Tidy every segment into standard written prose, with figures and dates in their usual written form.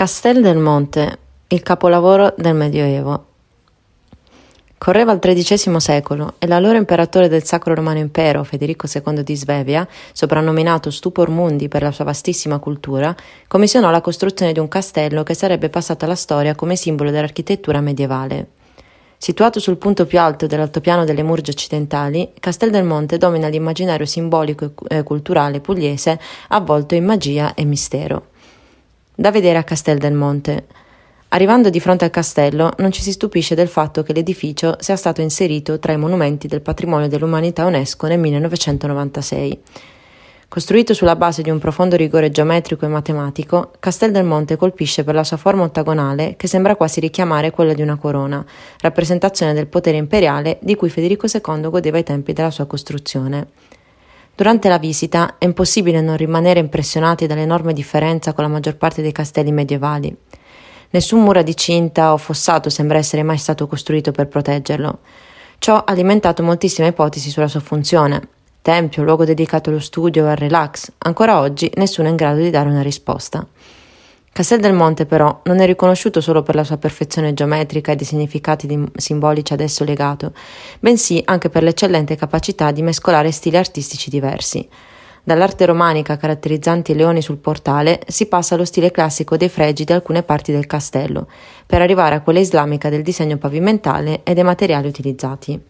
Castel del Monte, il capolavoro del Medioevo. Correva il XIII secolo e l'allora imperatore del Sacro Romano Impero, Federico II di Svezia, soprannominato Stupor Mundi per la sua vastissima cultura, commissionò la costruzione di un castello che sarebbe passato alla storia come simbolo dell'architettura medievale. Situato sul punto più alto dell'altopiano delle Murge occidentali, Castel del Monte domina l'immaginario simbolico e culturale pugliese avvolto in magia e mistero. Da vedere a Castel del Monte. Arrivando di fronte al castello, non ci si stupisce del fatto che l'edificio sia stato inserito tra i monumenti del patrimonio dell'umanità UNESCO nel 1996. Costruito sulla base di un profondo rigore geometrico e matematico, Castel del Monte colpisce per la sua forma ottagonale che sembra quasi richiamare quella di una corona, rappresentazione del potere imperiale di cui Federico II godeva ai tempi della sua costruzione. Durante la visita è impossibile non rimanere impressionati dall'enorme differenza con la maggior parte dei castelli medievali. Nessun muro di cinta o fossato sembra essere mai stato costruito per proteggerlo. Ciò ha alimentato moltissime ipotesi sulla sua funzione. Tempio, luogo dedicato allo studio e al relax, ancora oggi nessuno è in grado di dare una risposta. Castel del Monte però non è riconosciuto solo per la sua perfezione geometrica e dei significati simbolici ad esso legato, bensì anche per l'eccellente capacità di mescolare stili artistici diversi. Dall'arte romanica caratterizzante i leoni sul portale si passa allo stile classico dei fregi di alcune parti del castello, per arrivare a quella islamica del disegno pavimentale e dei materiali utilizzati.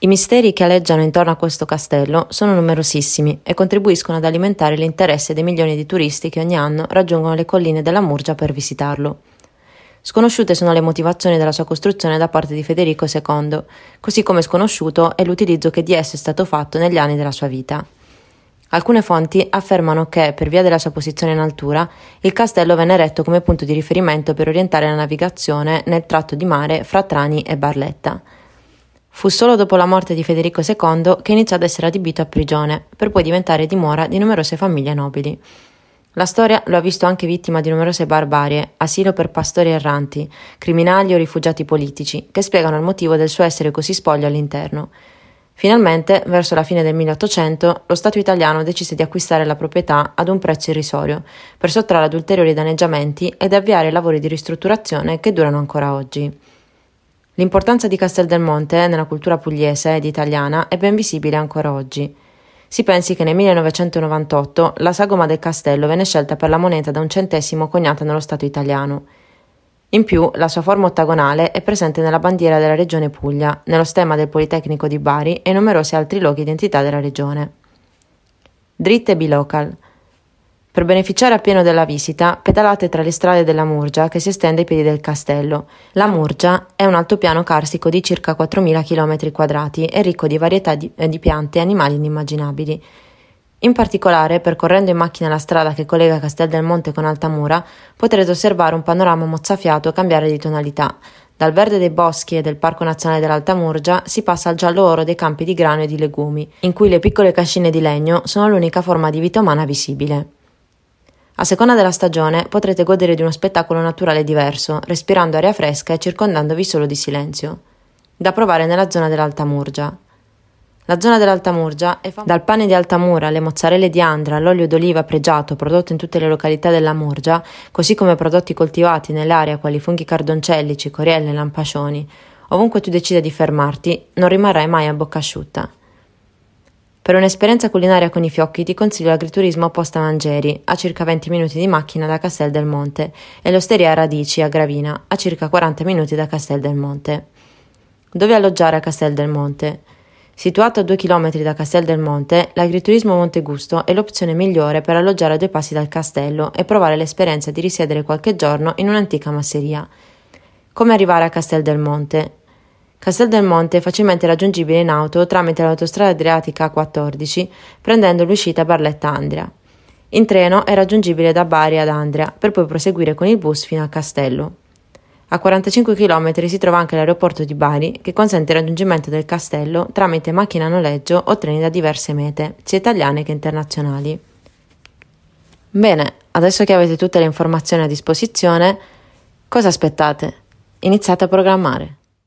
I misteri che aleggiano intorno a questo castello sono numerosissimi e contribuiscono ad alimentare l'interesse dei milioni di turisti che ogni anno raggiungono le colline della Murgia per visitarlo. Sconosciute sono le motivazioni della sua costruzione da parte di Federico II, così come sconosciuto è l'utilizzo che di esso è stato fatto negli anni della sua vita. Alcune fonti affermano che, per via della sua posizione in altura, il castello venne eretto come punto di riferimento per orientare la navigazione nel tratto di mare fra Trani e Barletta. Fu solo dopo la morte di Federico II che iniziò ad essere adibito a prigione, per poi diventare dimora di numerose famiglie nobili. La storia lo ha visto anche vittima di numerose barbarie, asilo per pastori erranti, criminali o rifugiati politici, che spiegano il motivo del suo essere così spoglio all'interno. Finalmente, verso la fine del 1800, lo Stato italiano decise di acquistare la proprietà ad un prezzo irrisorio, per sottrarre ad ulteriori danneggiamenti ed avviare lavori di ristrutturazione che durano ancora oggi. L'importanza di Castel del Monte nella cultura pugliese ed italiana è ben visibile ancora oggi. Si pensi che nel 1998 la sagoma del castello venne scelta per la moneta da 1 centesimo coniata nello Stato italiano. In più, la sua forma ottagonale è presente nella bandiera della regione Puglia, nello stemma del Politecnico di Bari e in numerosi altri luoghi d'identità della regione. Dritte bilocal. Per beneficiare appieno della visita, pedalate tra le strade della Murgia che si estende ai piedi del castello. La Murgia è un altopiano carsico di circa 4.000 km² e ricco di varietà di piante e animali inimmaginabili. In particolare, percorrendo in macchina la strada che collega Castel del Monte con Altamura, potrete osservare un panorama mozzafiato cambiare di tonalità. Dal verde dei boschi e del Parco Nazionale dell'Alta Murgia si passa al giallo-oro dei campi di grano e di legumi, in cui le piccole cascine di legno sono l'unica forma di vita umana visibile. A seconda della stagione potrete godere di uno spettacolo naturale diverso, respirando aria fresca e circondandovi solo di silenzio. Da provare nella zona dell'Alta Murgia. La zona dell'Alta Murgia è famosa dal pane di Altamura, alle mozzarelle di Andra, all'olio d'oliva pregiato prodotto in tutte le località della Murgia, così come prodotti coltivati nell'area quali funghi cardoncelli, cicorielle e lampascioni. Ovunque tu decida di fermarti, non rimarrai mai a bocca asciutta. Per un'esperienza culinaria con i fiocchi ti consiglio l'agriturismo Posta Mangieri, a circa 20 minuti di macchina da Castel del Monte, e l'osteria Radici a Gravina, a circa 40 minuti da Castel del Monte. Dove alloggiare a Castel del Monte? Situato a 2 km da Castel del Monte, l'agriturismo Montegusto è l'opzione migliore per alloggiare a 2 passi dal castello e provare l'esperienza di risiedere qualche giorno in un'antica masseria. Come arrivare a Castel del Monte? Castel del Monte è facilmente raggiungibile in auto tramite l'autostrada adriatica A14, prendendo l'uscita Barletta-Andria. In treno è raggiungibile da Bari ad Andria, per poi proseguire con il bus fino al castello. A 45 km si trova anche l'aeroporto di Bari, che consente il raggiungimento del castello tramite macchine a noleggio o treni da diverse mete, sia italiane che internazionali. Bene, adesso che avete tutte le informazioni a disposizione, cosa aspettate? Iniziate a programmare.